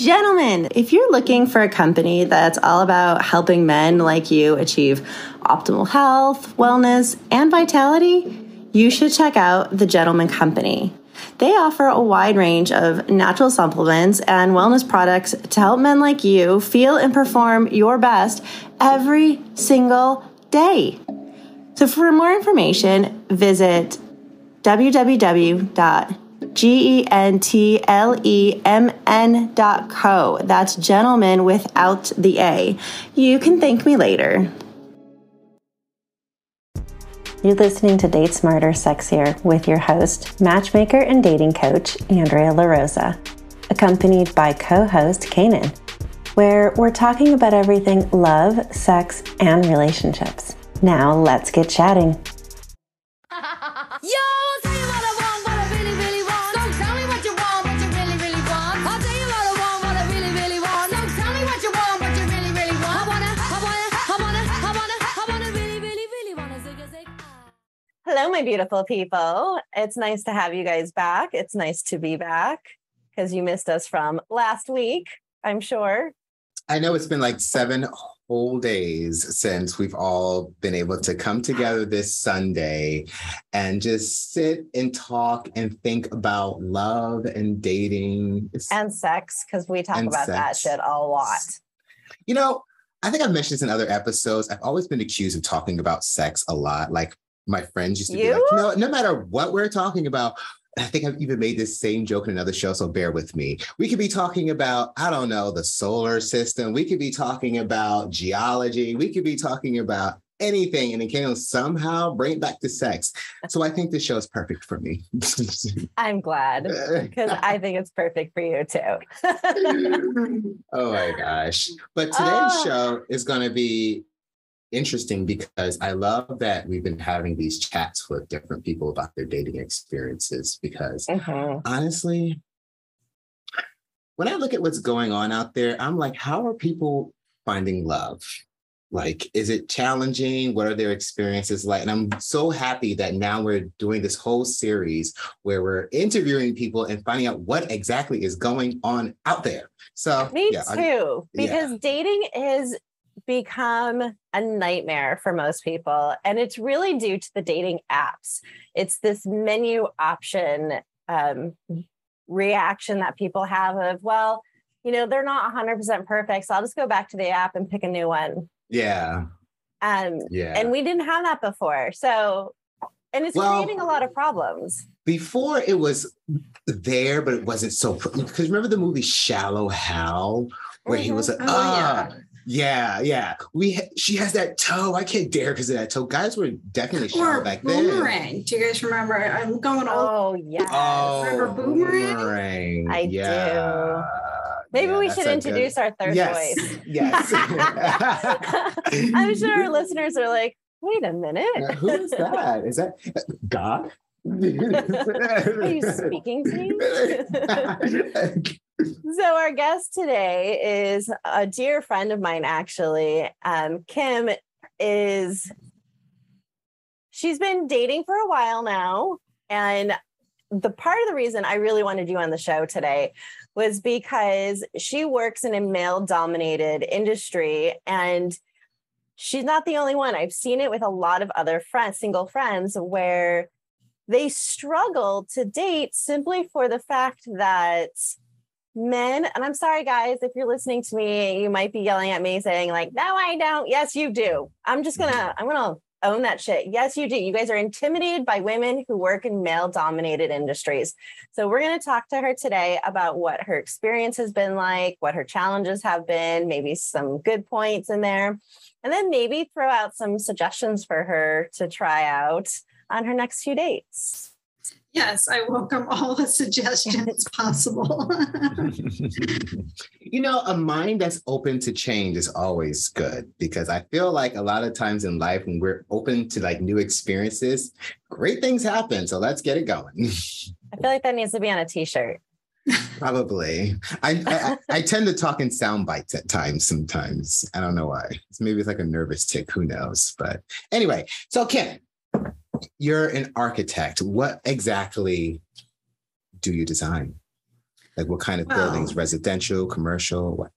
gentleman. If you're looking for a company that's all about helping men like you achieve optimal health, wellness, and vitality, you should check out The Gentleman Company. They offer a wide range of natural supplements and wellness products to help men like you feel and perform your best every single day. So for more information, visit www.gentlemn.co. That's gentlemen without the A. You can thank me later. You're listening to Date Smarter, Sexier with your host, matchmaker and dating coach, Andrea LaRosa, accompanied by co-host Canaan, where we're talking about everything love, sex, and relationships. Now let's get chatting. Yo, tell you what I really, really want. So tell me what you really, really want. I'll tell you what I really, really want. So tell me what you really, really want. I wanna really, really, really wanna zig-a-zig. Hello, my beautiful people. It's nice to have you guys back. It's nice to be back because you missed us from last week, I'm sure. I know it's been like 7 whole days since we've all been able to come together this Sunday and just sit and talk and think about love and dating and sex, because we talk about that shit a lot. You know, I think I've mentioned this in other episodes. I've always been accused of talking about sex a lot. Like my friends used to be like, no matter what we're talking about. I think I've even made this same joke in another show, so bear with me. We could be talking about, I don't know, the solar system. We could be talking about geology. We could be talking about anything, and it can somehow bring it back to sex. So I think this show is perfect for me. I'm glad, because I think it's perfect for you too. Oh my gosh. But today's show is going to be interesting because I love that we've been having these chats with different people about their dating experiences, because honestly, when I look at what's going on out there, I'm like, how are people finding love? Like, is it challenging? What are their experiences like? And I'm so happy that now we're doing this whole series where we're interviewing people and finding out what exactly is going on out there. So Me too, because dating is become a nightmare for most people. And it's really due to the dating apps. It's this menu option reaction that people have of, well, you know, they're not 100% perfect, so I'll just go back to the app and pick a new one. Yeah. And we didn't have that before. So, and it's creating a lot of problems. Before it was there, but it wasn't so, because remember the movie Shallow Hal, where he was like, she has that toe. I can't dare because of that toe. Guys were definitely shallow back then. Boomerang. Do you guys remember? I'm going all. Oh yeah. Oh, remember Boomerang? I do. Maybe we should introduce our third voice. Yes. I'm sure our listeners are like, wait a minute. Who is that? Is that God? Are you speaking to me? So our guest today is a dear friend of mine, actually. Kim she's been dating for a while now. And the part of the reason I really wanted you on the show today was because she works in a male-dominated industry, and she's not the only one. I've seen it with a lot of other friends, single friends, where they struggle to date simply for the fact that men, and I'm sorry, guys, if you're listening to me, you might be yelling at me saying like, no, I don't. Yes, you do. I'm going to own that shit. Yes, you do. You guys are intimidated by women who work in male-dominated industries. So we're going to talk to her today about what her experience has been like, what her challenges have been, maybe some good points in there, and then maybe throw out some suggestions for her to try out on her next few dates. Yes, I welcome all the suggestions possible. You know, a mind that's open to change is always good, because I feel like a lot of times in life when we're open to like new experiences, great things happen. So let's get it going. I feel like that needs to be on a t-shirt. Probably. I tend to talk in sound bites at times sometimes. I don't know why. Maybe it's like a nervous tick. Who knows? But anyway, so Kim, you're an architect. What exactly do you design? Like what kind of buildings, residential, commercial? What?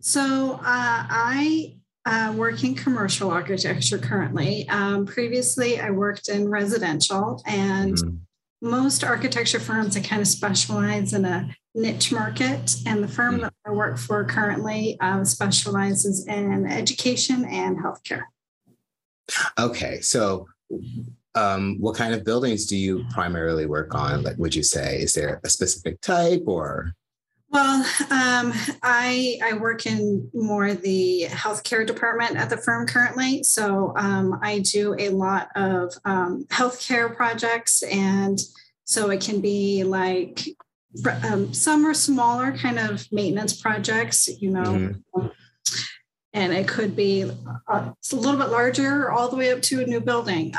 So I work in commercial architecture currently. Previously, I worked in residential, and most architecture firms, they kind of specialize in a niche market. And the firm that I work for currently specializes in education and healthcare. Okay, so what kind of buildings do you primarily work on? Like, would you say, is there a specific type or? Well, I work in more the healthcare department at the firm currently. So I do a lot of healthcare projects. And so it can be like some are smaller kind of maintenance projects, you know, and it could be a little bit larger all the way up to a new building.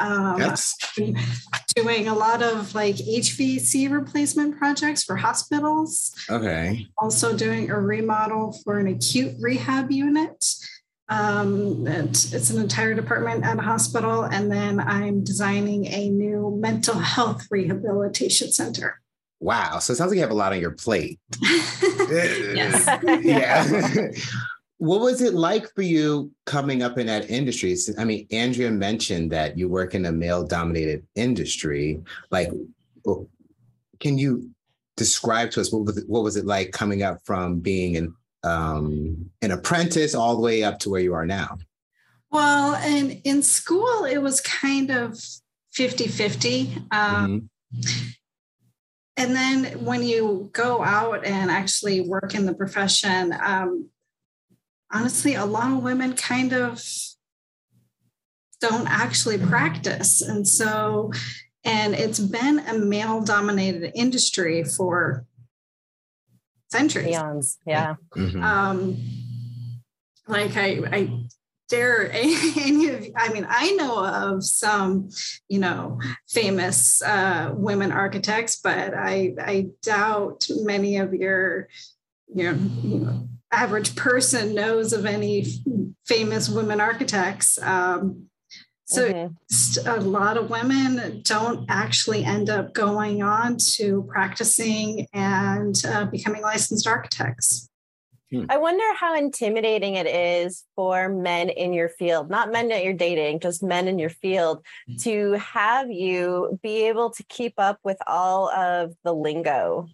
Doing a lot of like HVAC replacement projects for hospitals. Okay. Also doing a remodel for an acute rehab unit. It's an entire department at a hospital. And then I'm designing a new mental health rehabilitation center. Wow. So it sounds like you have a lot on your plate. Yeah. What was it like for you coming up in that industry? I mean, Andrea mentioned that you work in a male-dominated industry. Like, can you describe to us what was it like coming up from being an apprentice all the way up to where you are now? Well, and in school, it was kind of 50-50. And then when you go out and actually work in the profession, honestly, a lot of women kind of don't actually practice. And it's been a male-dominated industry for centuries. Eons, yeah. Like I dare any of you, I mean, I know of some, you know, famous women architects, but I doubt many of your, you know, average person knows of any famous women architects. A lot of women don't actually end up going on to practicing and becoming licensed architects. I wonder how intimidating it is for men in your field, not men that you're dating, just men in your field, to have you be able to keep up with all of the lingo,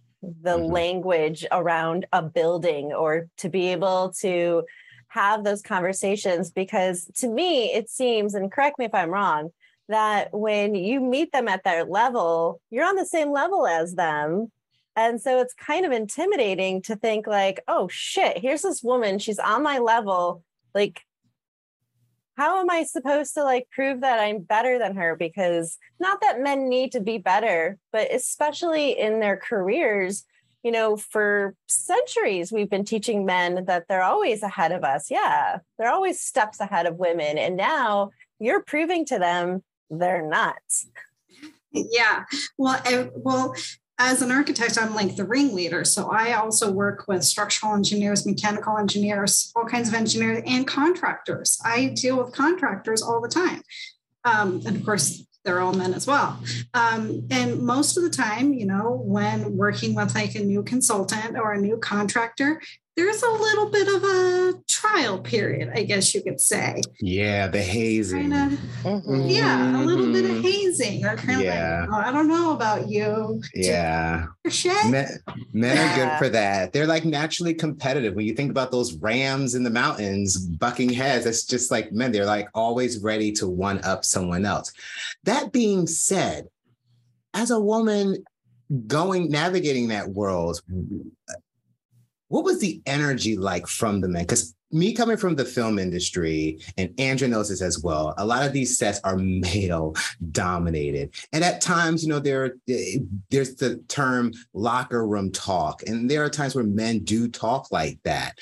the language around a building, or to be able to have those conversations. Because to me, it seems, and correct me if I'm wrong, that when you meet them at their level, you're on the same level as them. And so it's kind of intimidating to think like, oh shit, here's this woman, she's on my level. Like, how am I supposed to like prove that I'm better than her? Because not that men need to be better, but especially in their careers, you know, for centuries, we've been teaching men that they're always ahead of us. Yeah. They're always steps ahead of women. And now you're proving to them they're not. Yeah. Well, as an architect, I'm like the ringleader. So I also work with structural engineers, mechanical engineers, all kinds of engineers, and contractors. I deal with contractors all the time. And of course, they're all men as well. And most of the time, you know, when working with like a new consultant or a new contractor, there's a little bit of a trial period, I guess you could say. Yeah, the hazing. Yeah, a little bit of hazing. They're kind of like, oh, I don't know about you. Yeah. Men are good for that. They're like naturally competitive. When you think about those rams in the mountains bucking heads, that's just like men. They're like always ready to one up someone else. That being said, as a woman navigating that world, what was the energy like from the men? Because me coming from the film industry, and Andrea knows this as well, a lot of these sets are male-dominated. And at times, you know, there's the term locker room talk. And there are times where men do talk like that.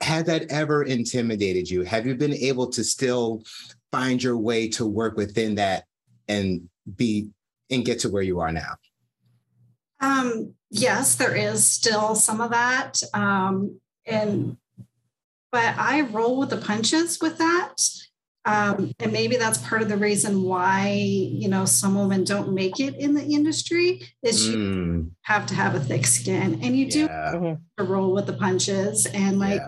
Has that ever intimidated you? Have you been able to still find your way to work within that and get to where you are now? Yes, there is still some of that. But I roll with the punches with that. And maybe that's part of the reason why, you know, some women don't make it in the industry is you have to have a thick skin and you do have to roll with the punches. And like,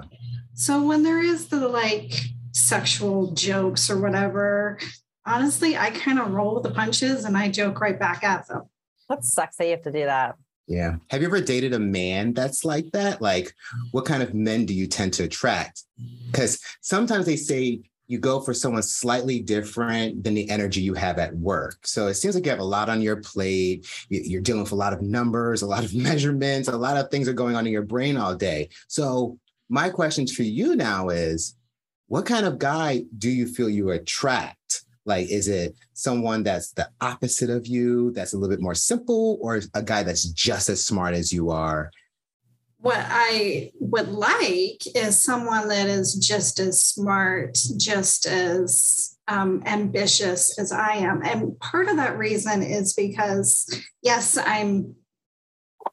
so when there is the like sexual jokes or whatever, honestly, I kind of roll with the punches and I joke right back at them. That sucks that you have to do that. Yeah. Have you ever dated a man that's like that? Like, what kind of men do you tend to attract? Because sometimes they say you go for someone slightly different than the energy you have at work. So it seems like you have a lot on your plate. You're dealing with a lot of numbers, a lot of measurements, a lot of things are going on in your brain all day. So my question for you now is, what kind of guy do you feel you attract? Like, is it someone that's the opposite of you, that's a little bit more simple, or a guy that's just as smart as you are? What I would like is someone that is just as smart, just as ambitious as I am. And part of that reason is because, yes, I'm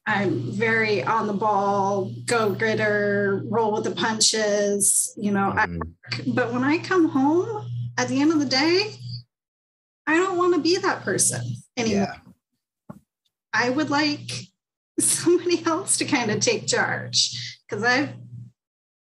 very on the ball, go-getter, roll with the punches, you know, I work. But when I come home, at the end of the day, I don't want to be that person anymore. Yeah. I would like somebody else to kind of take charge because I'm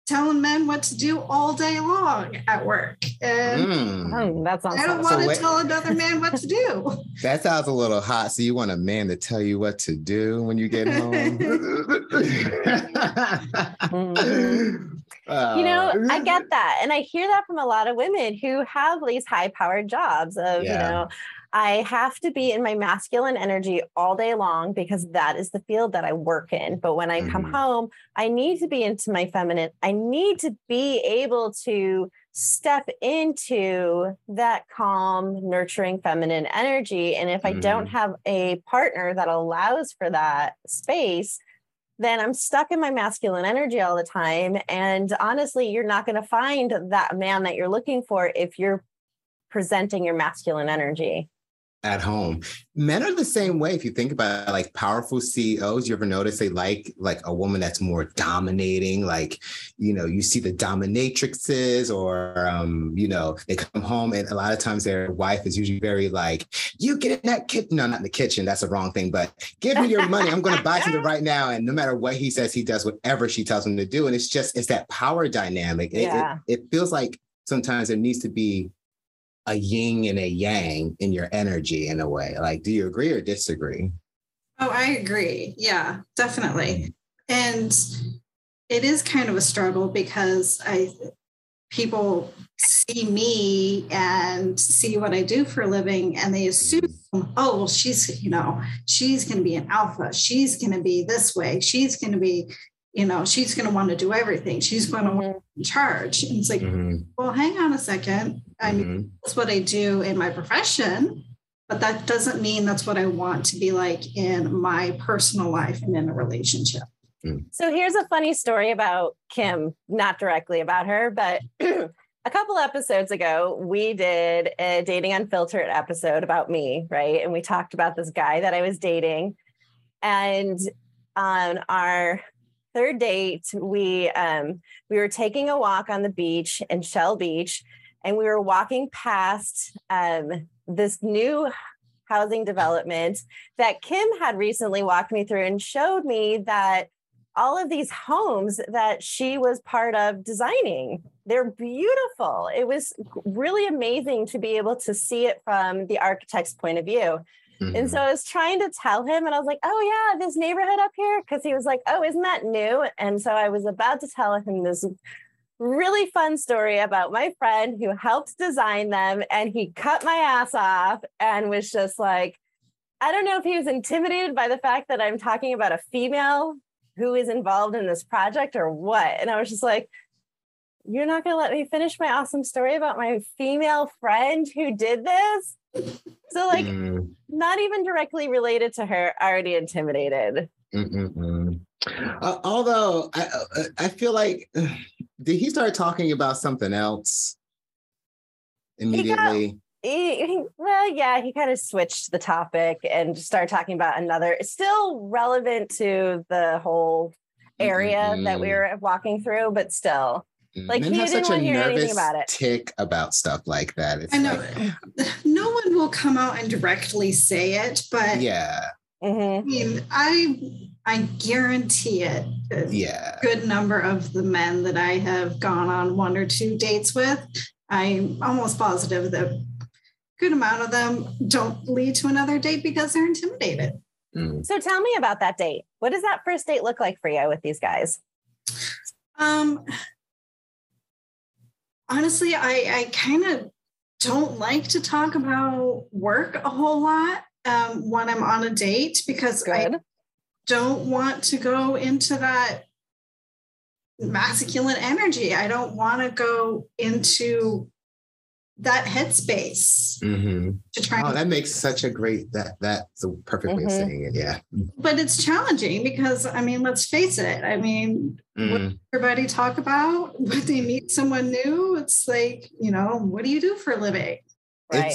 telling men what to do all day long at work. And that sounds I don't want to tell another man what to do. That sounds a little hot. So you want a man to tell you what to do when you get home? You know, I get that. And I hear that from a lot of women who have these high-powered jobs of, you know, I have to be in my masculine energy all day long because that is the field that I work in. But when I come home, I need to be into my feminine. I need to be able to step into that calm, nurturing feminine energy. And if I don't have a partner that allows for that space, then I'm stuck in my masculine energy all the time. And honestly, you're not going to find that man that you're looking for if you're presenting your masculine energy at home. Men are the same way. If you think about it, like powerful CEOs, you ever notice they like a woman that's more dominating? Like, you know, you see the dominatrixes or, you know, they come home and a lot of times their wife is usually very like, you get in that kitchen. No, not in the kitchen. That's the wrong thing. But give me your money. I'm going to buy something right now. And no matter what he says, he does whatever she tells him to do. And it's just, it's that power dynamic. It feels like sometimes there needs to be a yin and a yang in your energy in a way. Like, do you agree or disagree? Oh, I agree. Yeah, definitely. And it is kind of a struggle because people see me and see what I do for a living and they assume, oh, well, she's, you know, she's going to be an alpha. She's going to be this way. She's going to be, you know, she's going to want to do everything. She's going to want to be in charge. And it's like, well, hang on a second. I mean, that's what I do in my profession, but that doesn't mean that's what I want to be like in my personal life and in a relationship. So here's a funny story about Kim, not directly about her, but a couple episodes ago, we did a Dating Unfiltered episode about me, right? And we talked about this guy that I was dating. And on our third date, we were taking a walk on the beach in Shell Beach, and we were walking past this new housing development that Kim had recently walked me through and showed me that all of these homes that she was part of designing, they're beautiful. It was really amazing to be able to see it from the architect's point of view. And so I was trying to tell him and I was like, oh yeah, this neighborhood up here. Cause he was like, oh, isn't that new? And so I was about to tell him this really fun story about my friend who helped design them. And he cut my ass off and was just like, I don't know if he was intimidated by the fact that I'm talking about a female who is involved in this project or what. And I was just like, you're not going to let me finish my awesome story about my female friend who did this? So like not even directly related to her, already intimidated. Although I feel like, did he start talking about something else immediately? He kind of switched the topic and started talking about another, still relevant to the whole area that we were walking through, but still. Like, men have such a nervous tick about stuff like that. It's, I know, like, no one will come out and directly say it, but yeah, mm-hmm. I mean, I guarantee it. Yeah, a good number of the men that I have gone on one or two dates with, I'm almost positive that a good amount of them don't lead to another date because they're intimidated. Mm. So tell me about that date. What does that first date look like for you with these guys? Honestly, I kind of don't like to talk about work a whole lot when I'm on a date, because I don't want to go into that masculine energy. I don't want to go into that headspace. Mm-hmm. To try. Oh, that makes such a great, that's a perfect way of saying it. Yeah. But it's challenging because, I mean, let's face it. I mean, what does everybody talk about when they meet someone new? It's like, you know, what do you do for a living? Right.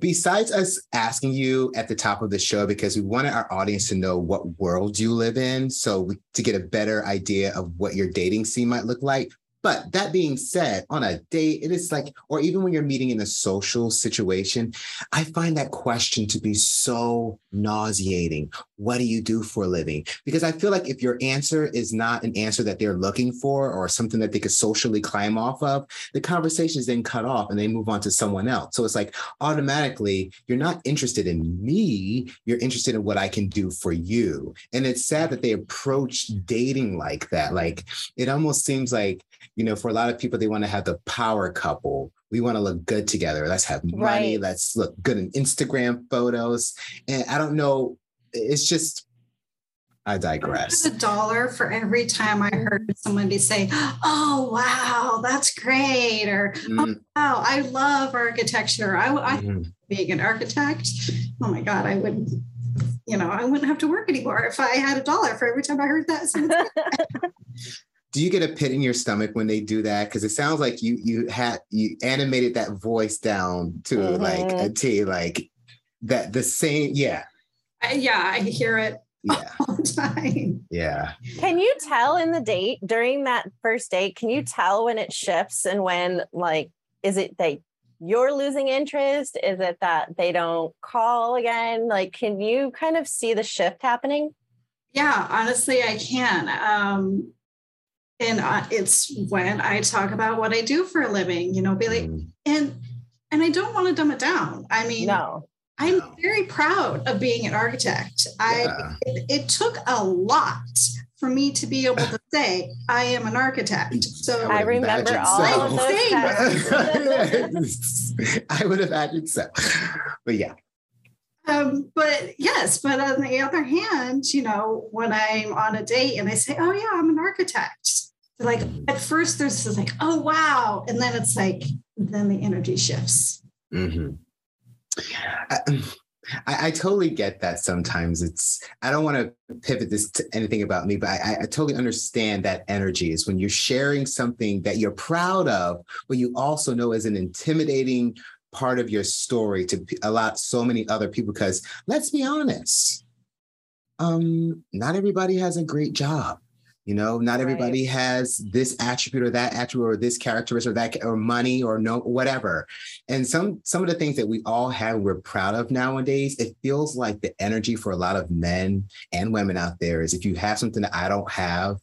Besides us asking you at the top of the show, because we wanted our audience to know what world you live in, to get a better idea of what your dating scene might look like. But that being said, on a date, it is like, or even when you're meeting in a social situation, I find that question to be so nauseating. What do you do for a living? Because I feel like if your answer is not an answer that they're looking for or something that they could socially climb off of, the conversation is then cut off and they move on to someone else. So it's like automatically, you're not interested in me. You're interested in what I can do for you. And it's sad that they approach dating like that. Like, it almost seems like, you know, for a lot of people, they want to have the power couple. We want to look good together. Let's have money. Right. Let's look good in Instagram photos. And I don't know. It's just, I digress. $1 for every time I heard somebody say, oh, wow, that's great. Or, oh, wow, I love architecture. I being an architect. Oh, my God, I would, you know, I wouldn't have to work anymore if I had $1 for every time I heard that. Do you get a pit in your stomach when they do that? Because it sounds like you animated that voice down to like a T, like that the same. Yeah. I hear it all the time. Yeah. Can you tell in the date, during that first date, can you tell when it shifts and when, like, is it that you're losing interest? Is it that they don't call again? Like, can you kind of see the shift happening? Yeah, honestly, I can. And it's when I talk about what I do for a living, you know, be like, and I don't want to dumb it down. I mean, I'm very proud of being an architect. Yeah. It took a lot for me to be able to say I am an architect. So I remember all of those things. I would have imagined so, but yeah. But yes, but on the other hand, you know, when I'm on a date and I say, oh yeah, I'm an architect. They're like, at first there's this like, oh, wow. And then it's like, then the energy shifts. Mm-hmm. I totally get that. Sometimes I don't want to pivot this to anything about me, but I totally understand that energy is when you're sharing something that you're proud of, but you also know is an intimidating part of your story to allow so many other people, because let's be honest, not everybody has a great job. You know, not everybody has this attribute or that attribute or this characteristic or that or money or no, whatever. And some of the things that we all have, we're proud of nowadays, it feels like the energy for a lot of men and women out there is, if you have something that I don't have,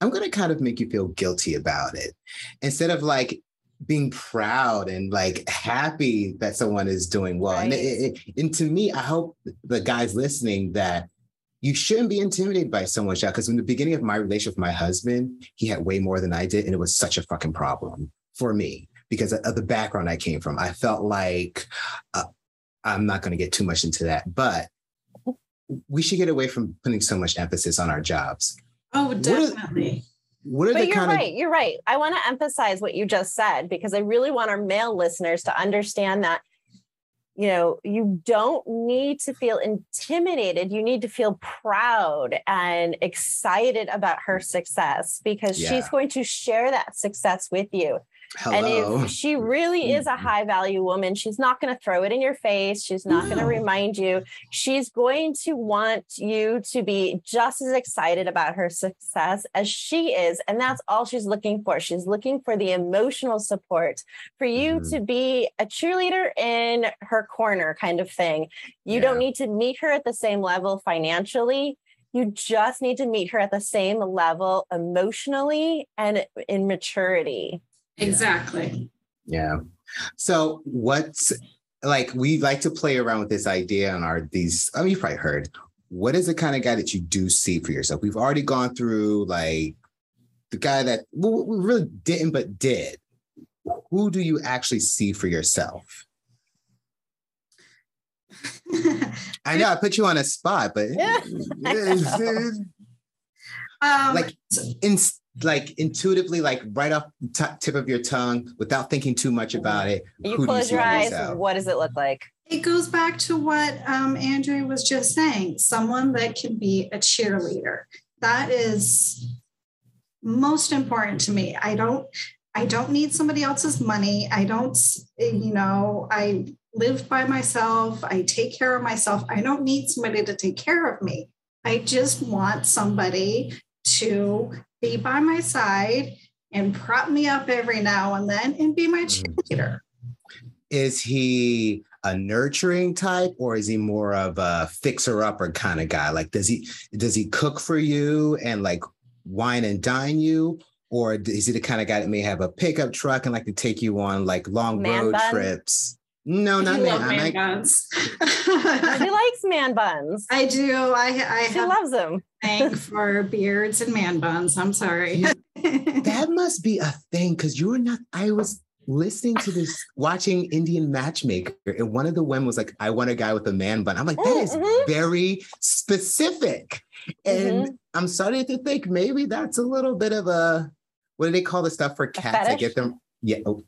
I'm going to kind of make you feel guilty about it. Instead of like being proud and like happy that someone is doing well. Right. And and to me, I hope the guys listening that you shouldn't be intimidated by someone, because in the beginning of my relationship with my husband, he had way more than I did. And it was such a fucking problem for me because of the background I came from. I felt like I'm not going to get too much into that, but we should get away from putting so much emphasis on our jobs. Oh, definitely. You're right. I want to emphasize what you just said, because I really want our male listeners to understand that, you know, you don't need to feel intimidated. You need to feel proud and excited about her success, because she's going to share that success with you. Hello. And if she really is a high value woman, she's not going to throw it in your face. She's not going to remind you. She's going to want you to be just as excited about her success as she is. And that's all she's looking for. She's looking for the emotional support, for you to be a cheerleader in her corner kind of thing. You don't need to meet her at the same level financially. You just need to meet her at the same level emotionally and in maturity. Exactly. Yeah. So what's like, we like to play around with this idea on you probably heard, what is the kind of guy that you do see for yourself? We've already gone through like the guy that we really didn't, but did. Who do you actually see for yourself? I know I put you on a spot, but intuitively, like right off the tip of your tongue, without thinking too much about it. You close your eyes. What does it look like? It goes back to what Andrea was just saying. Someone that can be a cheerleader. That is most important to me. I don't need somebody else's money. I live by myself. I take care of myself. I don't need somebody to take care of me. I just want somebody to be by my side and prop me up every now and then and be my cheerleader. Is he a nurturing type, or is he more of a fixer-upper kind of guy? Like, does he cook for you and like wine and dine you? Or is he the kind of guy that may have a pickup truck and like to take you on like long road trips? No, not man buns. She likes man buns. I do. She loves them. Thank for beards and man buns. I'm sorry. That must be a thing, because you were not. I was listening to this, watching Indian Matchmaker, and one of the women was like, "I want a guy with a man bun." I'm like, that is very specific, and I'm starting to think maybe that's a little bit of a, what do they call the stuff for cats? I get them. Yeah. Oh.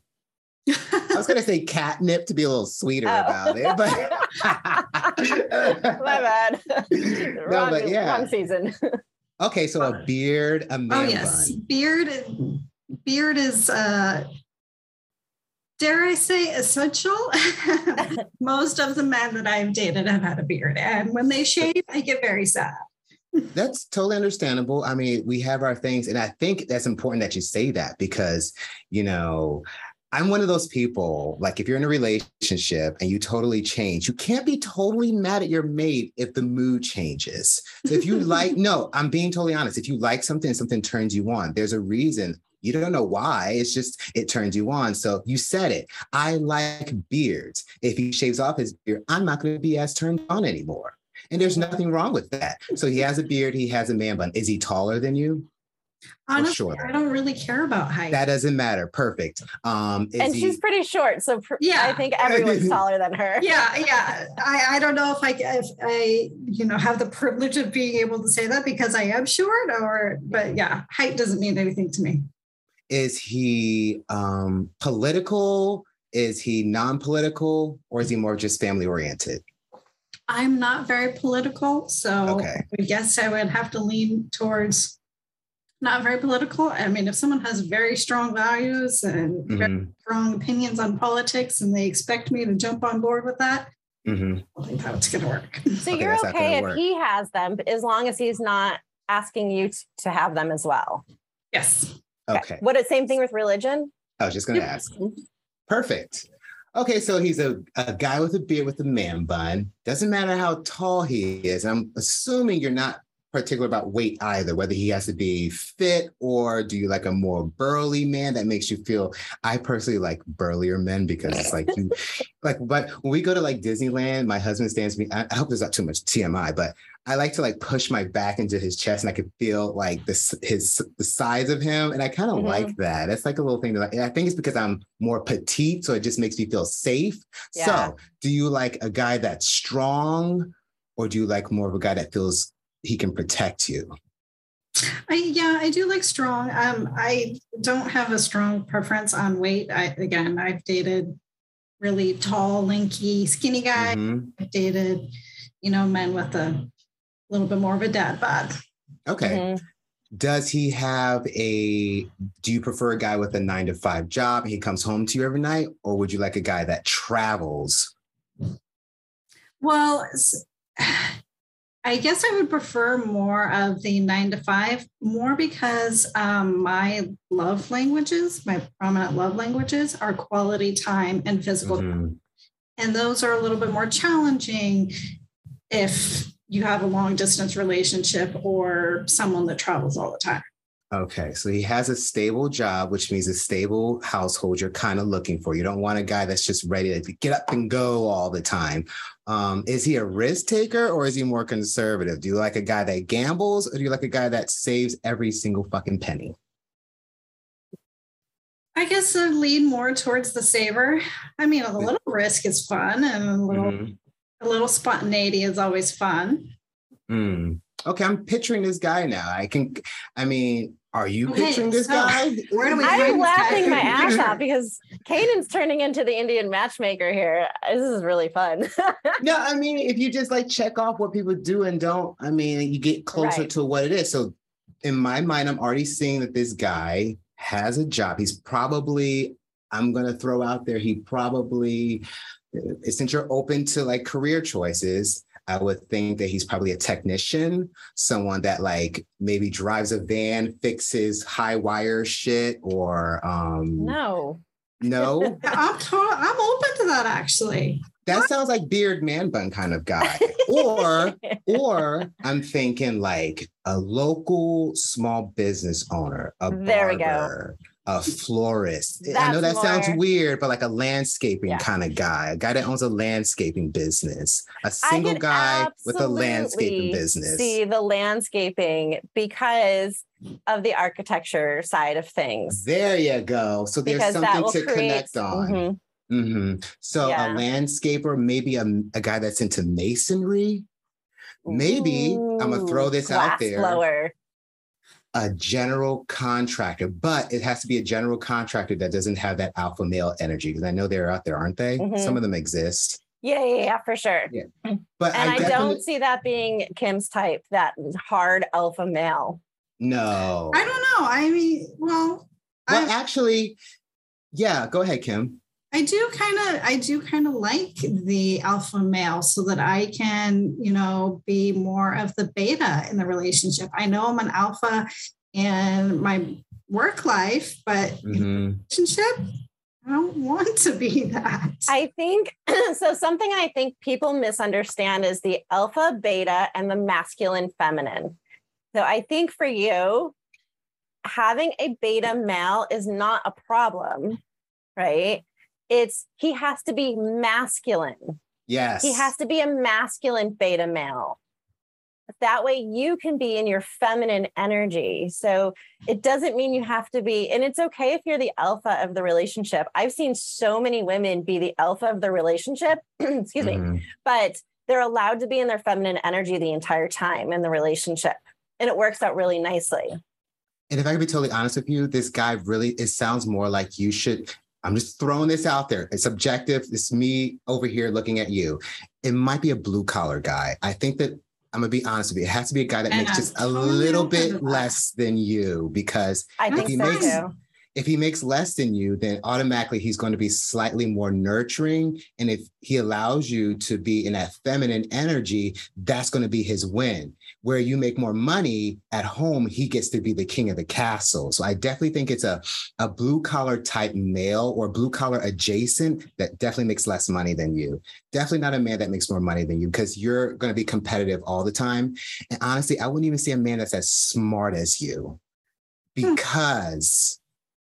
I was going to say catnip to be a little sweeter about it, but my bad. Wrong season. Okay, so a beard, a man bun. Beard is, dare I say, essential. Most of the men that I've dated have had a beard, and when they shave, I get very sad. That's totally understandable. I mean, we have our things, and I think that's important that you say that, because I'm one of those people, like if you're in a relationship and you totally change, you can't be totally mad at your mate if the mood changes. So if you I'm being totally honest. If you like something, something turns you on. There's a reason. You don't know why. It's just, it turns you on. So you said it. I like beards. If he shaves off his beard, I'm not going to be as turned on anymore. And there's nothing wrong with that. So he has a beard. He has a man bun. Is he taller than you? Honestly, I don't really care about height. That doesn't matter. Perfect. She's pretty short, so I think everyone's taller than her. Yeah. I don't know if I have the privilege of being able to say that because I am short, but height doesn't mean anything to me. Is he political? Is he non-political, or is he more just family oriented? I'm not very political, so I guess I would have to lean towards not very political. I mean, if someone has very strong values and very strong opinions on politics and they expect me to jump on board with that, I don't think that's going to work. So you're okay if he has them, as long as he's not asking you to have them as well. Yes. Okay. What, same thing with religion? I was just going to ask. Perfect. Okay, so he's a guy with a beard with a man bun. Doesn't matter how tall he is. I'm assuming you're not particular about weight either, whether he has to be fit, or do you like a more burly man that makes you feel? I personally like burlier men, because it's like you like, but when we go to like Disneyland, my husband stands me, I hope there's not too much TMI, but I like to like push my back into his chest and I could feel like the size of him, and I kind of like that. It's like a little thing to like, and I think it's because I'm more petite, so it just makes me feel safe. Yeah. So do you like a guy that's strong, or do you like more of a guy that feels he can protect you? I do like strong. I don't have a strong preference on weight. I've dated really tall, lanky, skinny guys. I've dated, men with a little bit more of a dad bod. Okay. Does he have do you prefer a guy with a 9-to-5 job? He comes home to you every night, or would you like a guy that travels? Well, I guess I would prefer more of the 9-to-5, more because my love languages, my prominent love languages are quality time and physical time. And those are a little bit more challenging if you have a long distance relationship or someone that travels all the time. Okay. So he has a stable job, which means a stable household you're kind of looking for. You don't want a guy that's just ready to get up and go all the time. Is he a risk taker or is he more conservative? Do you like a guy that gambles or do you like a guy that saves every single fucking penny? I guess I lean more towards the saver. I mean, a little risk is fun and a little spontaneity is always fun. Okay, I'm picturing this guy now. Are you picturing this guy? I'm laughing my ass off because Canaan's turning into the Indian Matchmaker here. This is really fun. No, I mean, if you just like check off what people do and don't, I mean, you get closer to what it is. So in my mind, I'm already seeing that this guy has a job. He's probably, I'm going to throw out there, he probably, since you're open to like career choices, I would think that he's probably a technician, someone that like maybe drives a van, fixes high wire shit, or no. I'm open to that actually. That sounds like beard man bun kind of guy, or I'm thinking like a local small business owner, a barber, a florist. That's I know that sounds weird, but like a landscaping kind of guy, a guy that owns a landscaping business, a single guy with a landscaping business. See the landscaping because of the architecture side of things. There you go. So there's something to connect on. So a landscaper, maybe a guy that's into masonry. Maybe I'm gonna throw this out there. Blower. A general contractor, but it has to be a general contractor that doesn't have that alpha male energy, because I know they're out there, aren't they? Some of them exist. Yeah, for sure. Yeah. But I don't see that being Kim's type, that hard alpha male. No. I don't know. I mean, go ahead, Kim. I do kind of like the alpha male so that I can, be more of the beta in the relationship. I know I'm an alpha in my work life, but in the relationship, I don't want to be that. I think, something I think people misunderstand is the alpha, beta, and the masculine, feminine. So I think for you, having a beta male is not a problem, right? He has to be masculine. Yes. He has to be a masculine beta male. That way you can be in your feminine energy. So it doesn't mean you have to be, and it's okay if you're the alpha of the relationship. I've seen so many women be the alpha of the relationship, excuse me, but they're allowed to be in their feminine energy the entire time in the relationship. And it works out really nicely. And if I could be totally honest with you, this guy really, it sounds more like you should, I'm just throwing this out there. It's objective. It's me over here looking at you. It might be a blue collar guy. I think that I'm going to be honest with you. It has to be a guy that makes just a little bit less than you, because if he makes less than you, then automatically he's going to be slightly more nurturing. And if he allows you to be in that feminine energy, that's going to be his win. Where you make more money at home, he gets to be the king of the castle. So I definitely think it's a blue-collar type male or blue-collar adjacent that definitely makes less money than you. Definitely not a man that makes more money than you, because you're going to be competitive all the time. And honestly, I wouldn't even see a man that's as smart as you, because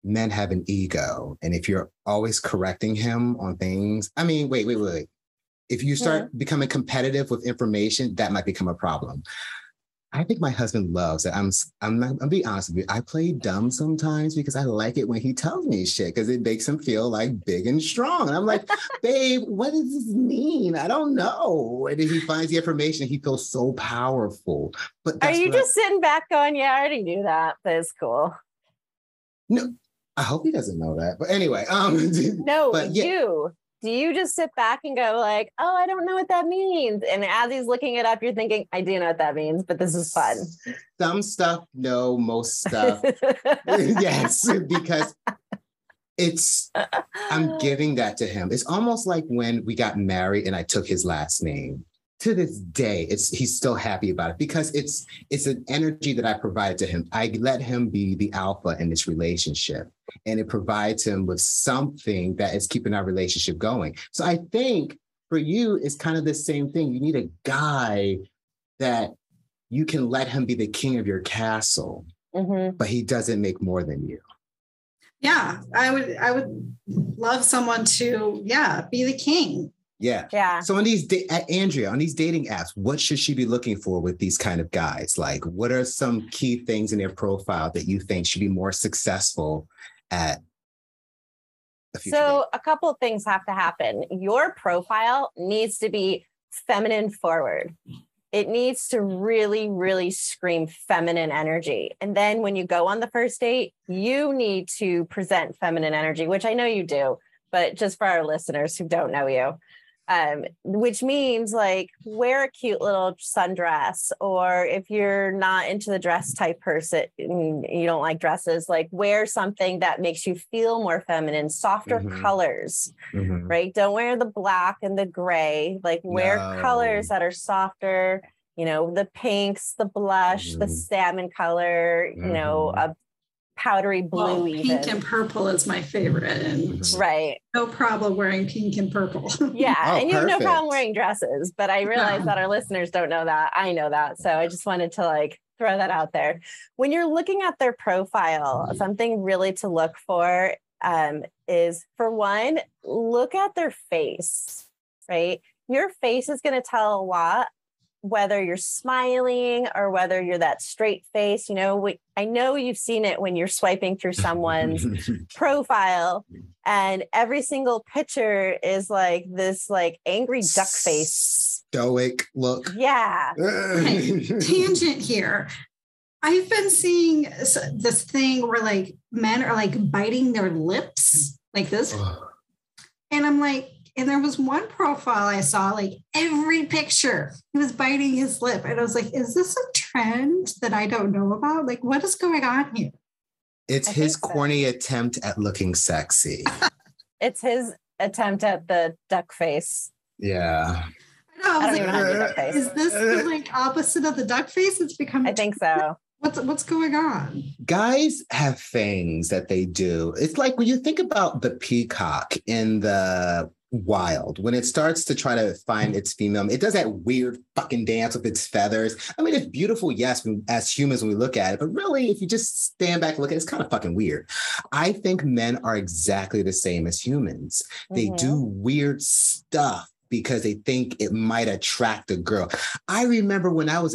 men have an ego. And if you're always correcting him on things, I mean, wait. If you start becoming competitive with information, that might become a problem. I think my husband loves it. I'm being honest with you. I play dumb sometimes because I like it when he tells me shit, because it makes him feel like big and strong. And I'm like, babe, what does this mean? I don't know. And if he finds the information, he feels so powerful. But are you just sitting back going, yeah, I already knew that. That is cool. No, I hope he doesn't know that. But anyway. No, but yeah, you. do you just sit back and go like, oh, I don't know what that means? And as he's looking it up, you're thinking, I do know what that means, but this is fun. Some stuff, no, most stuff. Yes, because it's, I'm giving that to him. It's almost like when we got married and I took his last name. To this day, he's still happy about it because it's an energy that I provide to him. I let him be the alpha in this relationship, and it provides him with something that is keeping our relationship going. So I think for you, it's kind of the same thing. You need a guy that you can let him be the king of your castle, mm-hmm. but he doesn't make more than you. Yeah, I would love someone to, be the king. Yeah. So on these, Andrea, on these dating apps, what should she be looking for with these kind of guys? Like, what are some key things in their profile that you think should be more successful at? So a couple of things have to happen. Your profile needs to be feminine forward. It needs to really, really scream feminine energy. And then when you go on the first date, you need to present feminine energy, which I know you do, but just for our listeners who don't know you. Which means like wear a cute little sundress, or if you're not into the dress type person, you don't like dresses, like wear something that makes you feel more feminine, softer mm-hmm. colors, mm-hmm. right? Don't wear the black and the gray, like wear colors that are softer, you know, the pinks, the blush, mm-hmm. the salmon color, mm-hmm. you know, a powdery blue. Well, pink and purple is my favorite. And right. No problem wearing pink and purple. Yeah. Oh, and you have no problem wearing dresses, but I realize that our listeners don't know that. I know that. So I just wanted to like throw that out there. When you're looking at their profile, something really to look for is, for one, look at their face, right? Your face is going to tell a lot, whether you're smiling or whether you're that straight face. You know, I know you've seen it when you're swiping through someone's profile and every single picture is like this, like angry duck face. Stoic look. Yeah. Okay. Tangent here. I've been seeing this thing where like men are like biting their lips like this. And I'm like, and there was one profile I saw, like every picture, he was biting his lip. And I was like, is this a trend that I don't know about? Like, what is going on here? It's his corny attempt at looking sexy. It's his attempt at the duck face. Yeah. I don't even know how to do duck face. Is this the like opposite of the duck face? It's become I think so. What's going on? Guys have things that they do. It's like when you think about the peacock in the wild, when it starts to try to find its female, it does that weird fucking dance with its feathers. I mean, it's beautiful, yes, as humans when we look at it, but really, if you just stand back and look at it, it's kind of fucking weird. I think men are exactly the same as humans. Mm-hmm. They do weird stuff because they think it might attract a girl. I remember when I was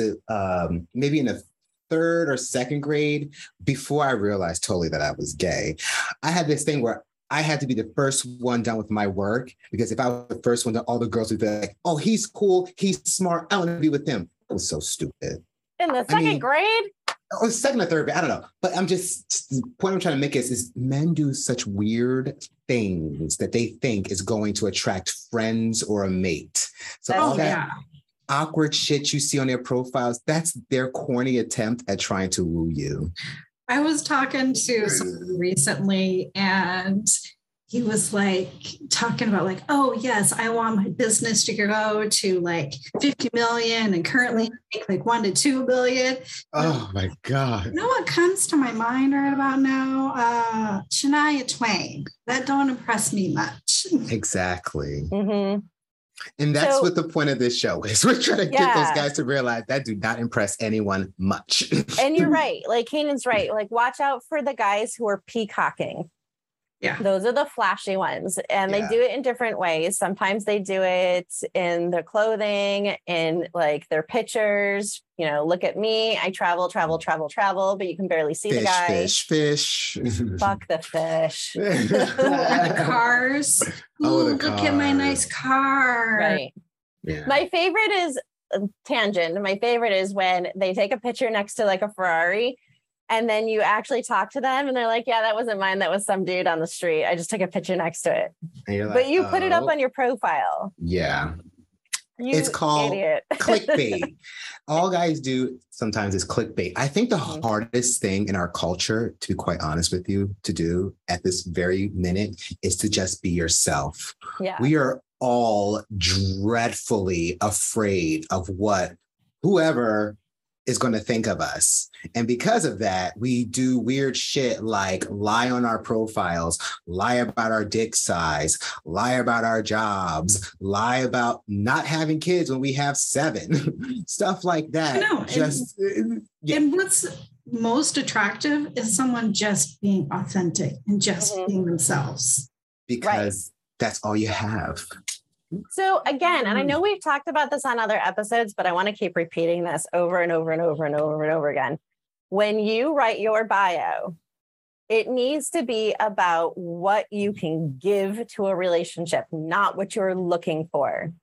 maybe in the third or second grade, before I realized totally that I was gay, I had this thing where I had to be the first one done with my work, because if I was the first one done, all the girls would be like, oh, he's cool, he's smart, I want to be with him. It was so stupid. In the second grade? Or second or third grade, I don't know. But I'm just, the point I'm trying to make is men do such weird things that they think is going to attract friends or a mate. So awkward shit you see on their profiles, that's their corny attempt at trying to woo you. I was talking to someone recently and he was like talking about like, oh yes, I want my business to grow to like 50 million and currently make like 1 to 2 billion. Oh my God. You know what comes to my mind right about now? Shania Twain. That don't impress me much. Exactly. Mm-hmm. And that's what the point of this show is. We're trying to get those guys to realize that do not impress anyone much. And you're right. Like Canaan's right. Like watch out for the guys who are peacocking. Yeah. Those are the flashy ones. And they do it in different ways. Sometimes they do it in their clothing, in like their pictures. You know, look at me. I travel, travel, travel, travel, but you can barely see the guy. Fish. Fuck the fish. The cars. Ooh, look at my nice car. Right. Yeah. My favorite is when they take a picture next to like a Ferrari And then you actually talk to them and they're like, yeah, that wasn't mine. That was some dude on the street. I just took a picture next to it. Like, but you put it up on your profile. Yeah. It's called clickbait. All guys do sometimes is clickbait. I think the hardest thing in our culture, to be quite honest with you, to do at this very minute is to just be yourself. Yeah. We are all dreadfully afraid of what whoever is going to think of us. And because of that, we do weird shit like lie on our profiles, lie about our dick size, lie about our jobs, lie about not having kids when we have 7, stuff like that. No, and what's most attractive is someone just being authentic and just being themselves. Because that's all you have. So again, and I know we've talked about this on other episodes, but I want to keep repeating this over and over and over and over and over again. When you write your bio, it needs to be about what you can give to a relationship, not what you're looking for,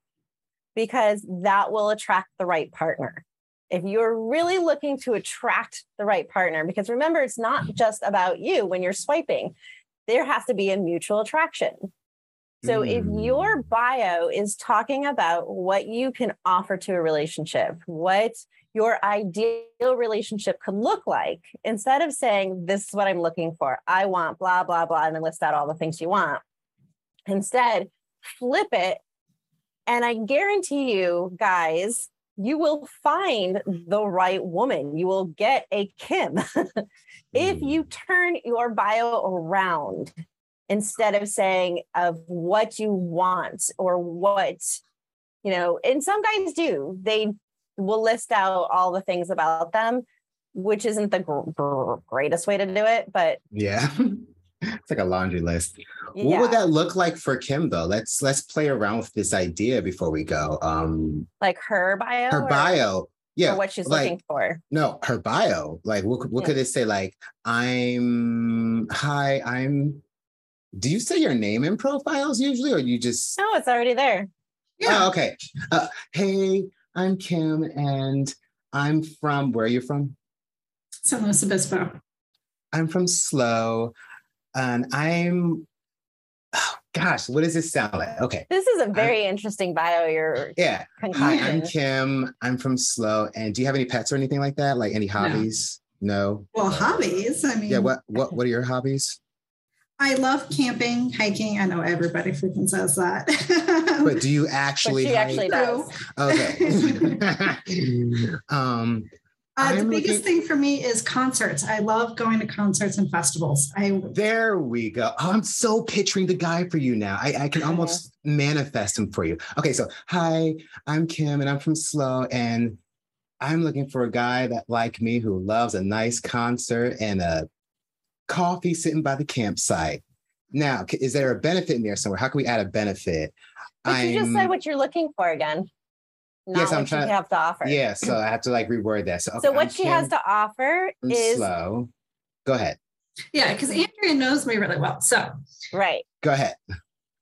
because that will attract the right partner. If you're really looking to attract the right partner, because remember, it's not just about you when you're swiping, there has to be a mutual attraction. So if your bio is talking about what you can offer to a relationship, what your ideal relationship could look like, instead of saying, this is what I'm looking for, I want blah, blah, blah, and then list out all the things you want. Instead, flip it. And I guarantee you guys, you will find the right woman. You will get a Kim if you turn your bio around. Instead of saying of what you want or what, you know, and some guys do, they will list out all the things about them, which isn't the greatest way to do it, but yeah, it's like a laundry list. Yeah. What would that look like for Kim though? Let's play around with this idea before we go. Like her bio? Her bio. Yeah. Or what she's looking for. No, her bio. Like what could it say? Like, do you say your name in profiles usually, or you just... No, it's already there. Yeah, okay. Hey, I'm Kim, and I'm from... Where are you from? San Luis Obispo. I'm from SLO, and I'm... Oh, gosh, what does this sound like? Okay. This is a very interesting bio you're... Yeah. Hi, I'm Kim. I'm from SLO, and do you have any pets or anything like that? Like, any hobbies? No. Well, hobbies, I mean... Yeah, what are your hobbies? I love camping, hiking. I know everybody freaking says that. But do you actually? But she actually does. Okay. The biggest thing for me is concerts. I love going to concerts and festivals. There we go. Oh, I'm so picturing the guy for you now. I can almost manifest him for you. Okay, so hi, I'm Kim, and I'm from SLO, and I'm looking for a guy that like me who loves a nice concert and a coffee sitting by the campsite. Now, is there a benefit in there somewhere? How can we add a benefit? But you just said what you're looking for again. Not what you have to offer. Yeah, so I have to reword that. So, what she has to offer is... Slow. Go ahead. Yeah, because Andrea knows me really well, so... Right. Go ahead.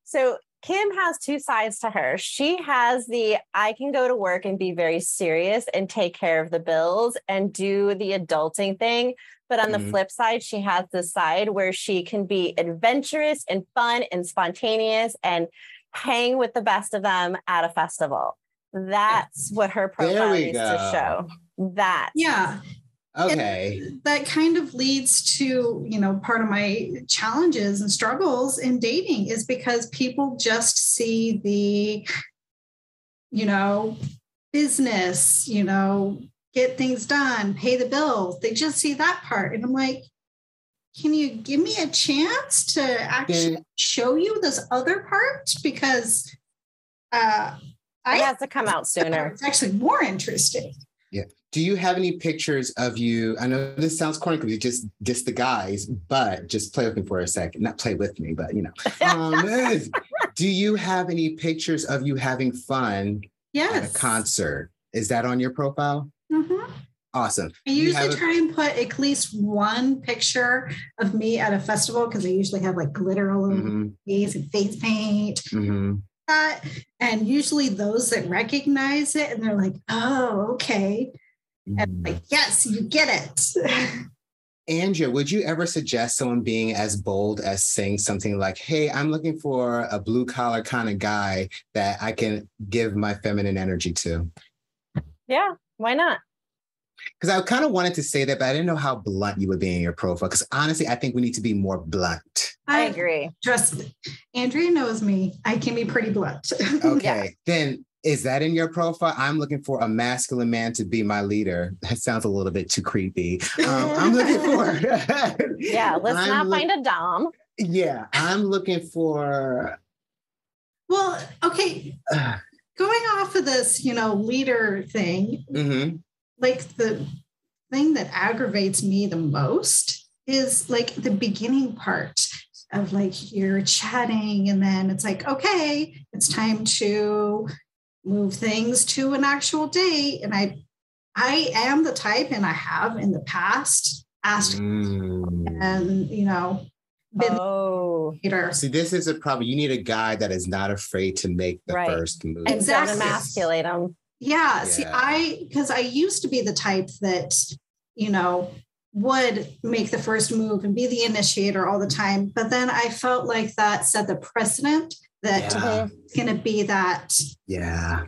So Kim has two sides to her. She has the, I can go to work and be very serious and take care of the bills and do the adulting thing. But on the flip side, she has this side where she can be adventurous and fun and spontaneous and hang with the best of them at a festival. That's what her profile needs to show. That. Yeah. Okay. And that kind of leads to, part of my challenges and struggles in dating is because people just see the, business, get things done, pay the bills. They just see that part. And I'm like, can you give me a chance to actually show you this other part? Because it has to come out sooner. It's actually more interesting. Yeah. Do you have any pictures of you? I know this sounds corny because you just diss the guys, but just play with me for a second. Not play with me, but do you have any pictures of you having fun at a concert? Is that on your profile? Mm-hmm. Awesome. I usually try and put at least one picture of me at a festival because I usually have glitter all over my face and face paint. Mm-hmm. And usually those that recognize it and they're like, oh, okay. And yes, you get it. Andrea, would you ever suggest someone being as bold as saying something like, hey, I'm looking for a blue collar kind of guy that I can give my feminine energy to? Yeah, why not? Because I kind of wanted to say that, but I didn't know how blunt you would be in your profile. Because honestly, I think we need to be more blunt. I agree. Trust me. Andrea knows me. I can be pretty blunt. Okay. Yeah. Then is that in your profile? I'm looking for a masculine man to be my leader. That sounds a little bit too creepy. I'm looking for... yeah, let's find a dom. Yeah, I'm looking for... Well, okay. Going off of this, leader thing, mm-hmm. like the thing that aggravates me the most is like the beginning part of like you're chatting and then it's like, okay, it's time to move things to an actual date. And I am the type, and I have in the past asked and, been later. See, this is a problem. You need a guy that is not afraid to make the first move. Exactly. Don't emasculate him. Yeah. See, because I used to be the type that, would make the first move and be the initiator all the time. But then I felt like that set the precedent that it's going to be that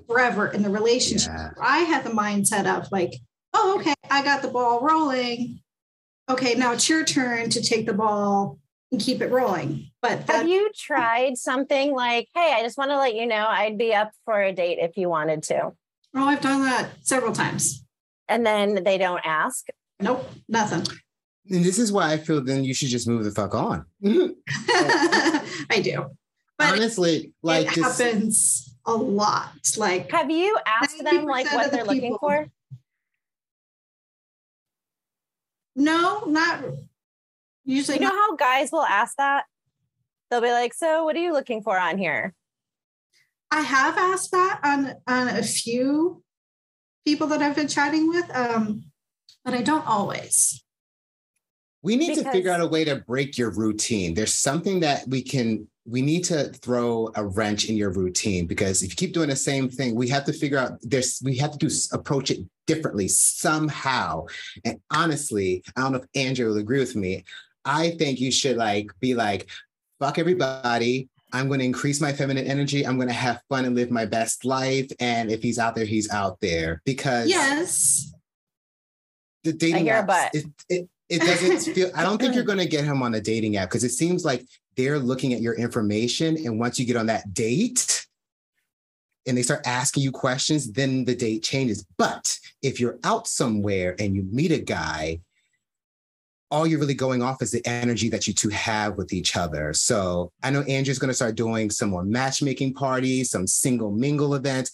forever in the relationship. Yeah. I had the mindset of like, oh, okay, I got the ball rolling. Okay, now it's your turn to take the ball and keep it rolling. But have you tried something like, hey, I just want to let you know I'd be up for a date if you wanted to? Oh, I've done that several times. And then they don't ask? Nope, nothing. And this is why I feel then you should just move the fuck on. I do. But honestly, like it happens a lot. Like, have you asked them like what they're looking for? No, not usually. You know how guys will ask that? They'll be like, so what are you looking for on here? I have asked that on a few people that I've been chatting with, but I don't always. We need to figure out a way to break your routine. There's something that we need to throw a wrench in your routine, because if you keep doing the same thing, we have to figure out approach it differently somehow. And honestly, I don't know if Andrea will agree with me. I think you should be like, fuck everybody. I'm going to increase my feminine energy. I'm going to have fun and live my best life. And if he's out there, he's out there. Because the dating apps, it doesn't feel, I don't think you're going to get him on a dating app, because it seems like they're looking at your information. And once you get on that date and they start asking you questions, then the date changes. But if you're out somewhere and you meet a guy, all you're really going off is the energy that you two have with each other. So I know Andrea's going to start doing some more matchmaking parties, some single mingle events.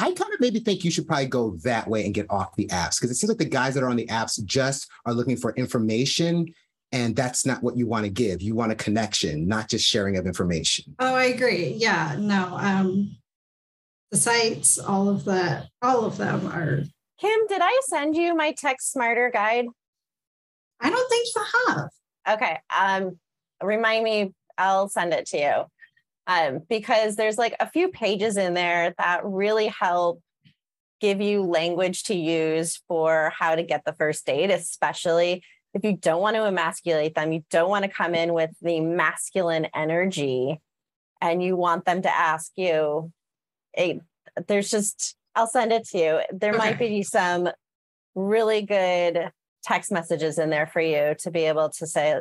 I kind of maybe think you should probably go that way and get off the apps, because it seems like the guys that are on the apps just are looking for information, and that's not what you want to give. You want a connection, not just sharing of information. Oh, I agree. Yeah, no. The sites, all of them are. Kim, did I send you my Text Smarter guide? I don't think you have. Okay. Remind me, I'll send it to you. Because there's like a few pages in there that really help give you language to use for how to get the first date, especially if you don't want to emasculate them, you don't want to come in with the masculine energy and you want them to ask you. I'll send it to you. There might be some really good text messages in there for you to be able to say,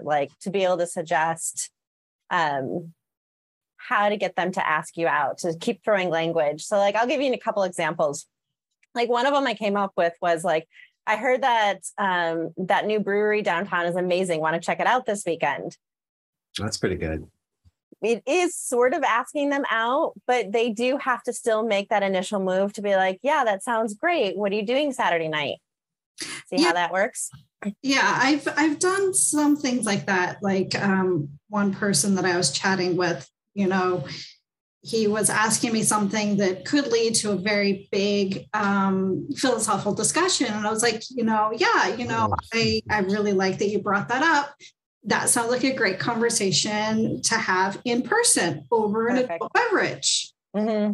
to be able to suggest how to get them to ask you out, to keep throwing language. So I'll give you a couple examples. One of them I came up with was I heard that that new brewery downtown is amazing. Want to check it out this weekend? That's pretty good. It is sort of asking them out, but they do have to still make that initial move to be like, yeah, that sounds great. What are you doing Saturday night? See how that works? Yeah, I've done some things like that. One person that I was chatting with, he was asking me something that could lead to a very big philosophical discussion. And I was like, I really like that you brought that up. That sounds like a great conversation to have in person over an adult beverage. Mm-hmm.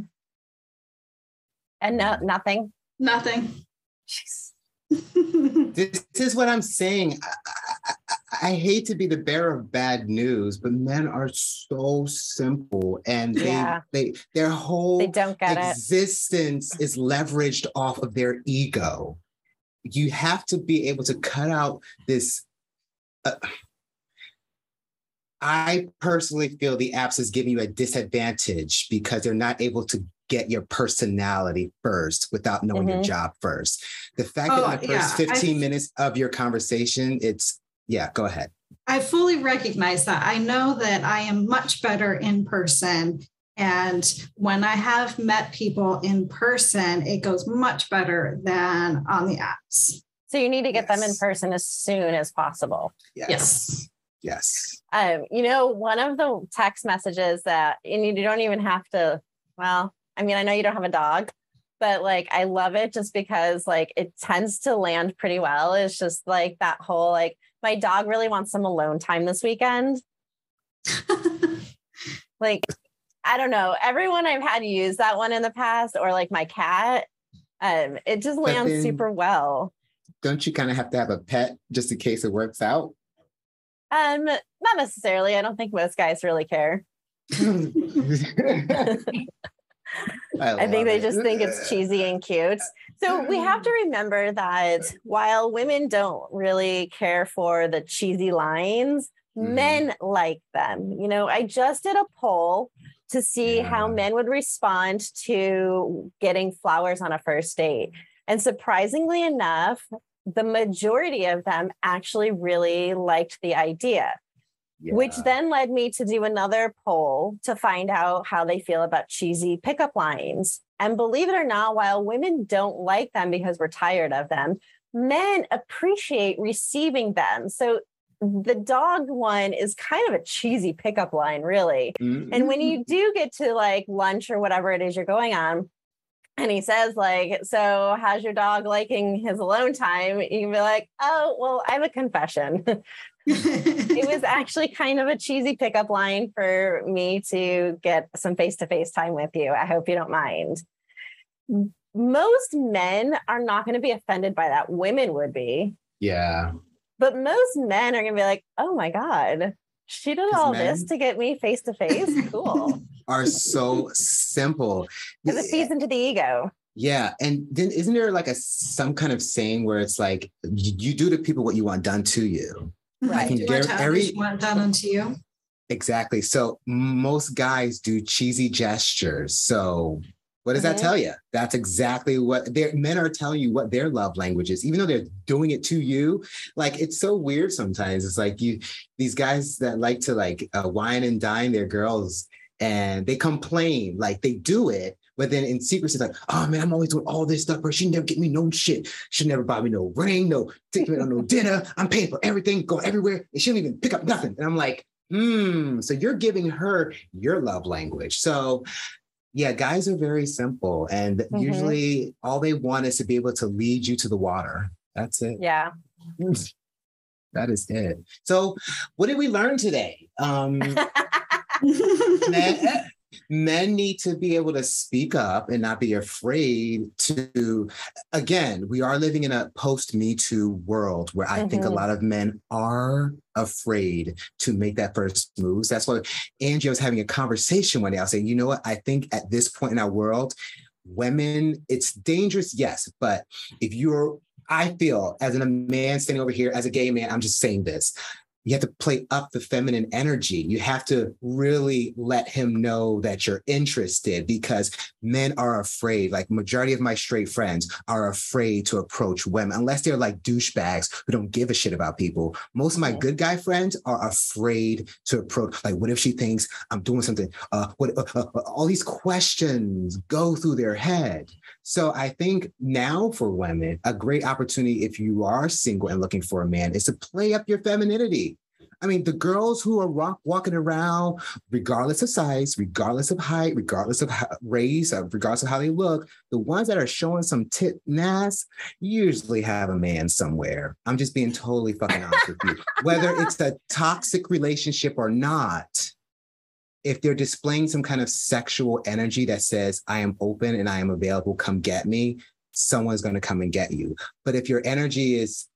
And no, nothing? Nothing. Jeez. This is what I'm saying. I hate to be the bearer of bad news, but men are so simple, and their whole existence is leveraged off of their ego. You have to be able to cut out this. I personally feel the apps is giving you a disadvantage because they're not able to get your personality first without knowing your job first. The fact that in the first 15 minutes of your conversation, it's, go ahead. I fully recognize that. I know that I am much better in person. And when I have met people in person, it goes much better than on the apps. So you need to get them in person as soon as possible. Yes. You know, one of the text messages that, and you don't even have to, well, I mean, I know you don't have a dog, but like, I love it just because like, it tends to land pretty well. It's just like that whole, like, my dog really wants some alone time this weekend. Like, I don't know. Everyone I've had use that one in the past, or like my cat, it just lands super well. Don't you kind of have to have a pet just in case it works out? Not necessarily. I don't think most guys really care. I think they just think it's cheesy and cute. So we have to remember that while women don't really care for the cheesy lines, men like them. You know, I just did a poll to see how men would respond to getting flowers on a first date. And surprisingly enough, the majority of them actually really liked the idea, which then led me to do another poll to find out how they feel about cheesy pickup lines. And believe it or not, while women don't like them because we're tired of them, men appreciate receiving them. So the dog one is kind of a cheesy pickup line, really. Mm-hmm. And when you do get to like lunch or whatever it is you're going on, and he says, like, so how's your dog liking his alone time? You can be like, oh, well, I have a confession. It was actually kind of a cheesy pickup line for me to get some face-to-face time with you. I hope you don't mind. Most men are not going to be offended by that. Women would be. Yeah. But most men are going to be like, oh, my God, she did all this to get me face-to-face? Cool. Are so simple because it feeds into the ego. Yeah. And then isn't there like some kind of saying where it's like, you do to people what you want done to you. Right. I can you want done unto you. Exactly. So most guys do cheesy gestures. So what does that tell you? That's exactly what men are telling you what their love language is, even though they're doing it to you. Like, it's so weird sometimes. It's like these guys that like to like wine and dine their girls, and they complain, like they do it, but then in secret, it's like, oh man, I'm always doing all this stuff, or she never get me no shit. She never buy me no ring, no take me on no dinner. I'm paying for everything, go everywhere, and she don't even pick up nothing. And I'm like, so you're giving her your love language. So yeah, guys are very simple. And usually all they want is to be able to lead you to the water. That's it. Yeah. That is it. So what did we learn today? Men need to be able to speak up and not be afraid to. Again, we are living in a post-Me Too world where I think a lot of men are afraid to make that first move. So that's why Andrea was having a conversation one day. I was saying, you know what? I think at this point in our world, women, it's dangerous, yes, but if you're, I feel as a man standing over here, as a gay man, I'm just saying this. You have to play up the feminine energy. You have to really let him know that you're interested, because men are afraid. Like, majority of my straight friends are afraid to approach women unless they're like douchebags who don't give a shit about people. Most of my good guy friends are afraid to approach. Like, what if she thinks I'm doing something? All these questions go through their head. So I think now for women, a great opportunity if you are single and looking for a man is to play up your femininity. I mean, the girls who are walking around, regardless of size, regardless of height, regardless of race, regardless of how they look, the ones that are showing some tit and ass usually have a man somewhere. I'm just being totally fucking honest with you. Whether it's a toxic relationship or not, if they're displaying some kind of sexual energy that says, I am open and I am available, come get me, someone's going to come and get you. But if your energy is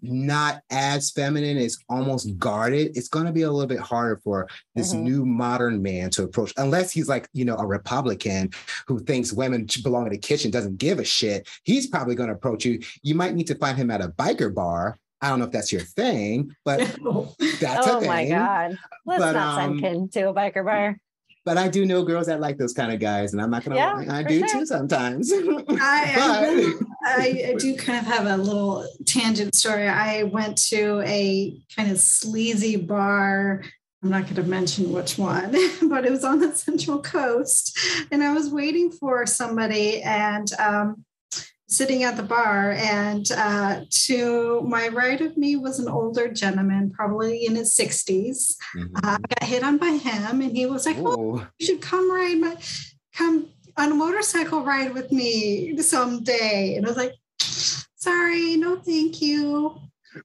not as feminine, it's almost guarded, it's going to be a little bit harder for this new modern man to approach, unless he's like, you know, a Republican who thinks women belong in the kitchen, doesn't give a shit. He's probably going to approach you. You might need to find him at a biker bar. I don't know if that's your thing, but that's a thing. Oh my God. Let's not send Ken to a biker bar. But I do know girls that like those kind of guys, and I'm not going to lie. I do too sometimes. I do kind of have a little tangent story. I went to a kind of sleazy bar. I'm not going to mention which one, but it was on the Central Coast. And I was waiting for somebody and sitting at the bar. And to my right of me was an older gentleman, probably in his 60s. Got hit on by him, and he was like, "Oh, you should come on a motorcycle ride with me someday." And I was like, "Sorry, no, thank you."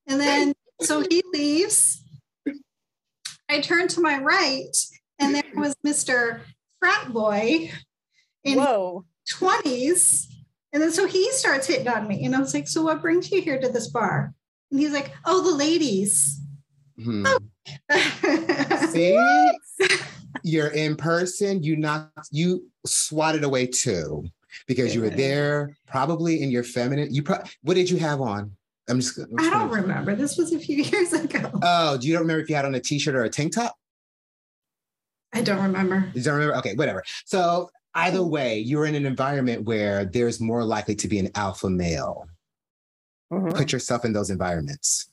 And then so he leaves. I turned to my right, and there was Mr. Frat Boy in his 20s. And then so he starts hitting on me. And I was like, "So what brings you here to this bar?" And he's like, "Oh, the ladies." See? You're in person. You swatted away too, because you were there probably in your feminine. What did you have on? I don't remember. This was a few years ago. Oh, do you remember if you had on a t-shirt or a tank top? I don't remember. You don't remember? Okay, whatever. So either way, you're in an environment where there's more likely to be an alpha male. Put yourself in those environments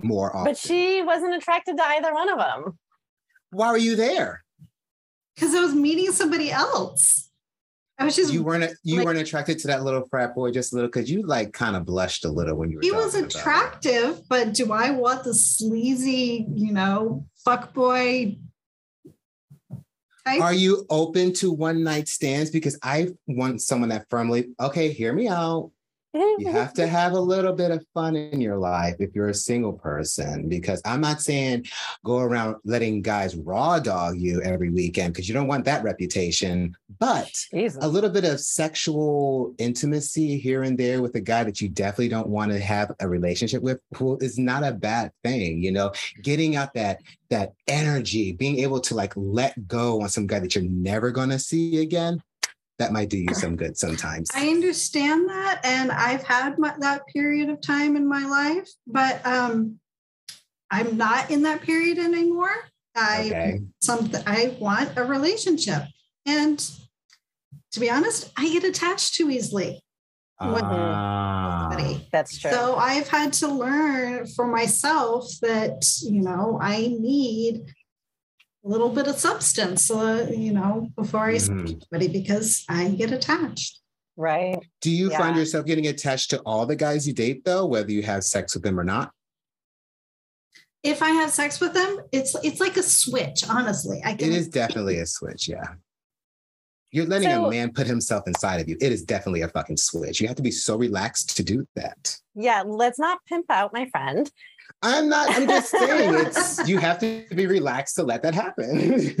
more often. But she wasn't attracted to either one of them. Why were you there? Because I was meeting somebody else. I was just you weren't attracted to that little frat boy just a little, because you like kind of blushed a little when you were. He was attractive, but do I want the sleazy, you know, fuck boy? Are you open to one night stands? Because I want someone that firmly, okay, hear me out. You have to have a little bit of fun in your life if you're a single person, because I'm not saying go around letting guys raw dog you every weekend, because you don't want that reputation, but a little bit of sexual intimacy here and there with a guy that you definitely don't want to have a relationship with is not a bad thing, you know, getting out that energy, being able to like let go on some guy that you're never going to see again. That might do you some good sometimes. I understand that. And I've had that period of time in my life, but I'm not in that period anymore. I want a relationship. And to be honest, I get attached too easily. That's true. So I've had to learn for myself that, you know, I need little bit of substance, you know, before I speak to somebody, because I get attached. Right. Do you find yourself getting attached to all the guys you date, though, whether you have sex with them or not? If I have sex with them, it's like a switch, honestly. It is definitely a switch, yeah. You're letting a man put himself inside of you. It is definitely a fucking switch. You have to be so relaxed to do that. Yeah, let's not pimp out my friend. I'm just saying, you have to be relaxed to let that happen.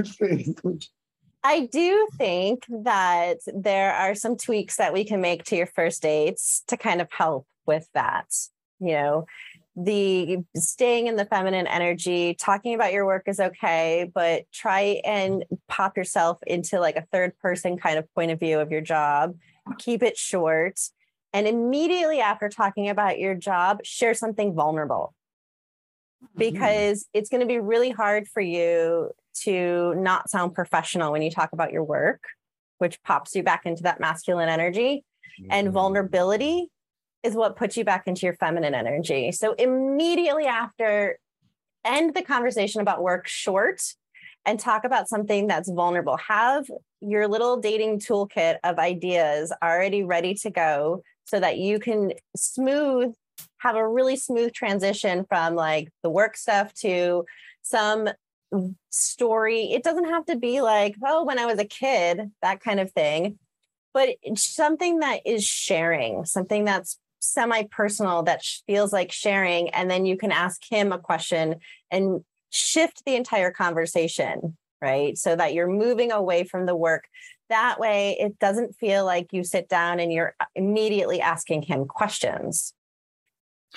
I do think that there are some tweaks that we can make to your first dates to kind of help with that. You know, the staying in the feminine energy, talking about your work is okay, but try and pop yourself into like a third person kind of point of view of your job. Keep it short. And immediately after talking about your job, share something vulnerable, because it's going to be really hard for you to not sound professional when you talk about your work, which pops you back into that masculine energy. And vulnerability is what puts you back into your feminine energy. So immediately after, end the conversation about work short and talk about something that's vulnerable. Have your little dating toolkit of ideas already ready to go so that you can have a really smooth transition from like the work stuff to some story. It doesn't have to be like, "Oh, when I was a kid," that kind of thing, but something that is sharing, something that's semi-personal, that feels like sharing. And then you can ask him a question and shift the entire conversation, right? So that you're moving away from the work. That way it doesn't feel like you sit down and you're immediately asking him questions.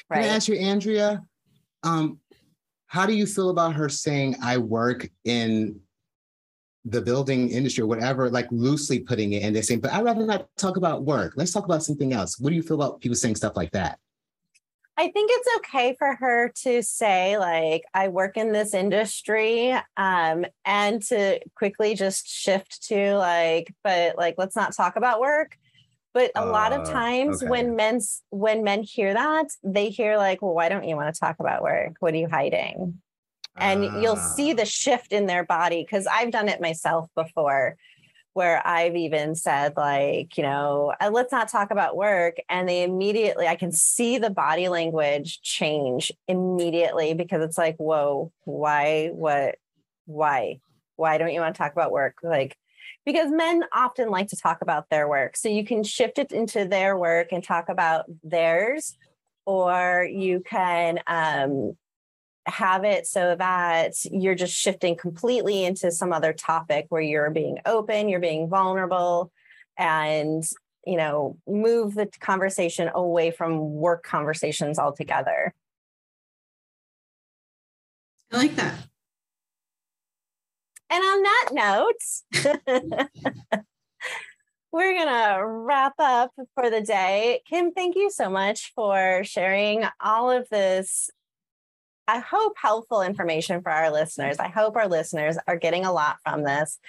Right. Can I ask you, Andrea, how do you feel about her saying, I work in the building industry or whatever, like loosely putting it, and they're saying, but I'd rather not talk about work. Let's talk about something else. What do you feel about people saying stuff like that? I think it's okay for her to say, like, I work in this industry, and to quickly just shift to like, but like, let's not talk about work. But a lot of times when men hear that, they hear like, well, why don't you want to talk about work? What are you hiding? And you'll see the shift in their body, because I've done it myself before, where I've even said like, you know, let's not talk about work. And they immediately, I can see the body language change immediately, because it's like, whoa, why don't you want to talk about work? Like, because men often like to talk about their work. So you can shift it into their work and talk about theirs, or you can, have it so that you're just shifting completely into some other topic where you're being open, you're being vulnerable, and, you know, move the conversation away from work conversations altogether. I like that. And on that note, we're going to wrap up for the day. Kim, thank you so much for sharing all of this, I hope, helpful information for our listeners. I hope our listeners are getting a lot from this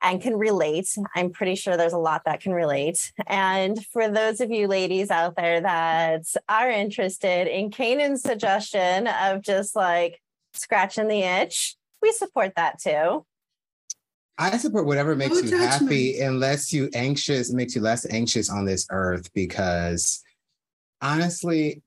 and can relate. I'm pretty sure there's a lot that can relate. And for those of you ladies out there that are interested in Canaan's suggestion of just like scratching the itch, we support that too. I support whatever makes you happy, unless you anxious, makes you less anxious on this earth, because honestly,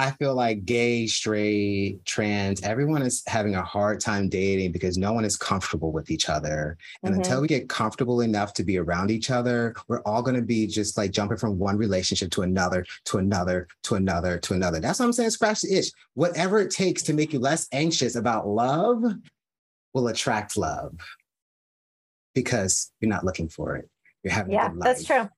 I feel like gay, straight, trans, everyone is having a hard time dating because no one is comfortable with each other. And until we get comfortable enough to be around each other, we're all going to be just like jumping from one relationship to another, to another, to another, to another. That's what I'm saying. Scratch the itch. Whatever it takes to make you less anxious about love will attract love, because you're not looking for it. You're having a good life. That's true.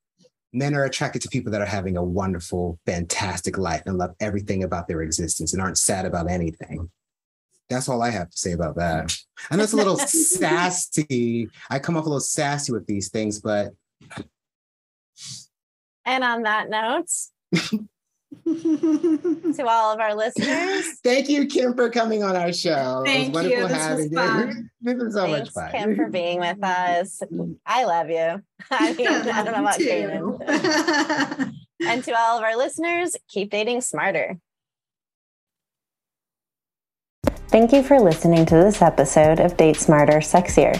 Men are attracted to people that are having a wonderful, fantastic life and love everything about their existence and aren't sad about anything. That's all I have to say about that. I know it's a little sassy. I come off a little sassy with these things, but. And on that note, to all of our listeners. Thank you, Kim, for coming on our show. Thank you. It was wonderful having you. This is so much fun. Kim, for being with us. I love you. I mean, I don't know about Kim. And to all of our listeners, keep dating smarter. Thank you for listening to this episode of Date Smarter, Sexier.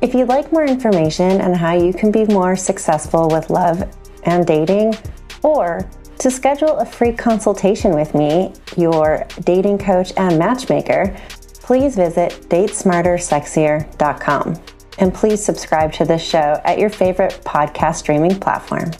If you'd like more information on how you can be more successful with love and dating, or to schedule a free consultation with me, your dating coach and matchmaker, please visit datesmartersexier.com. And please subscribe to this show at your favorite podcast streaming platform.